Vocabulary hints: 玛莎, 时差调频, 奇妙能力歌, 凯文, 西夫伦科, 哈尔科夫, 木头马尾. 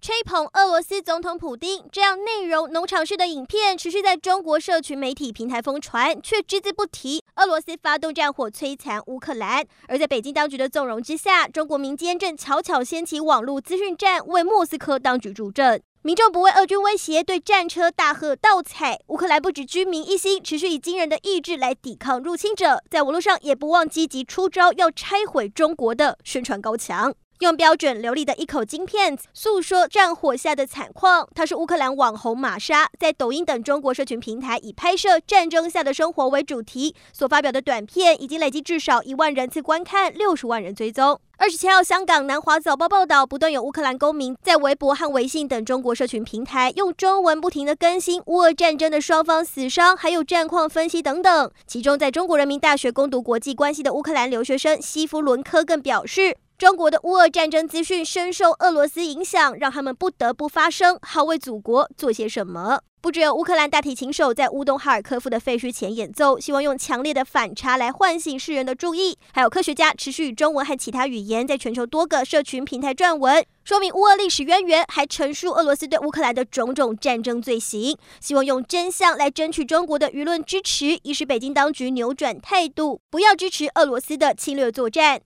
吹捧俄罗斯总统普丁，这样内容农场式的影片持续在中国社群媒体平台疯传，却只字不提俄罗斯发动战火摧残乌克兰。而在北京当局的纵容之下，中国民间正悄悄掀起网络资讯战，为莫斯科当局助阵。民众不畏俄军威胁，对战车大喝倒彩。乌克兰不止居民一心，持续以惊人的意志来抵抗入侵者，在网络上也不忘积极出招，要拆毁中国的宣传高墙。用标准流利的一口京片诉说战火下的惨况，她是乌克兰网红玛莎，在抖音等中国社群平台以拍摄战争下的生活为主题所发表的短片，已经累计至少1万人次观看，60万人追踪。27号，香港南华早报报道，不断有乌克兰公民在微博和微信等中国社群平台用中文不停地更新乌俄战争的双方死伤，还有战况分析等等。其中，在中国人民大学攻读国际关系的乌克兰留学生西夫伦科更表示，中国的乌俄战争资讯深受俄罗斯影响，让他们不得不发声，好为祖国做些什么。不只有乌克兰大提琴手在乌东哈尔科夫的废墟前演奏，希望用强烈的反差来唤醒世人的注意，还有科学家持续以中文和其他语言在全球多个社群平台撰文，说明乌俄历史渊源，还陈述俄罗斯对乌克兰的种种战争罪行，希望用真相来争取中国的舆论支持，以使北京当局扭转态度，不要支持俄罗斯的侵略作战。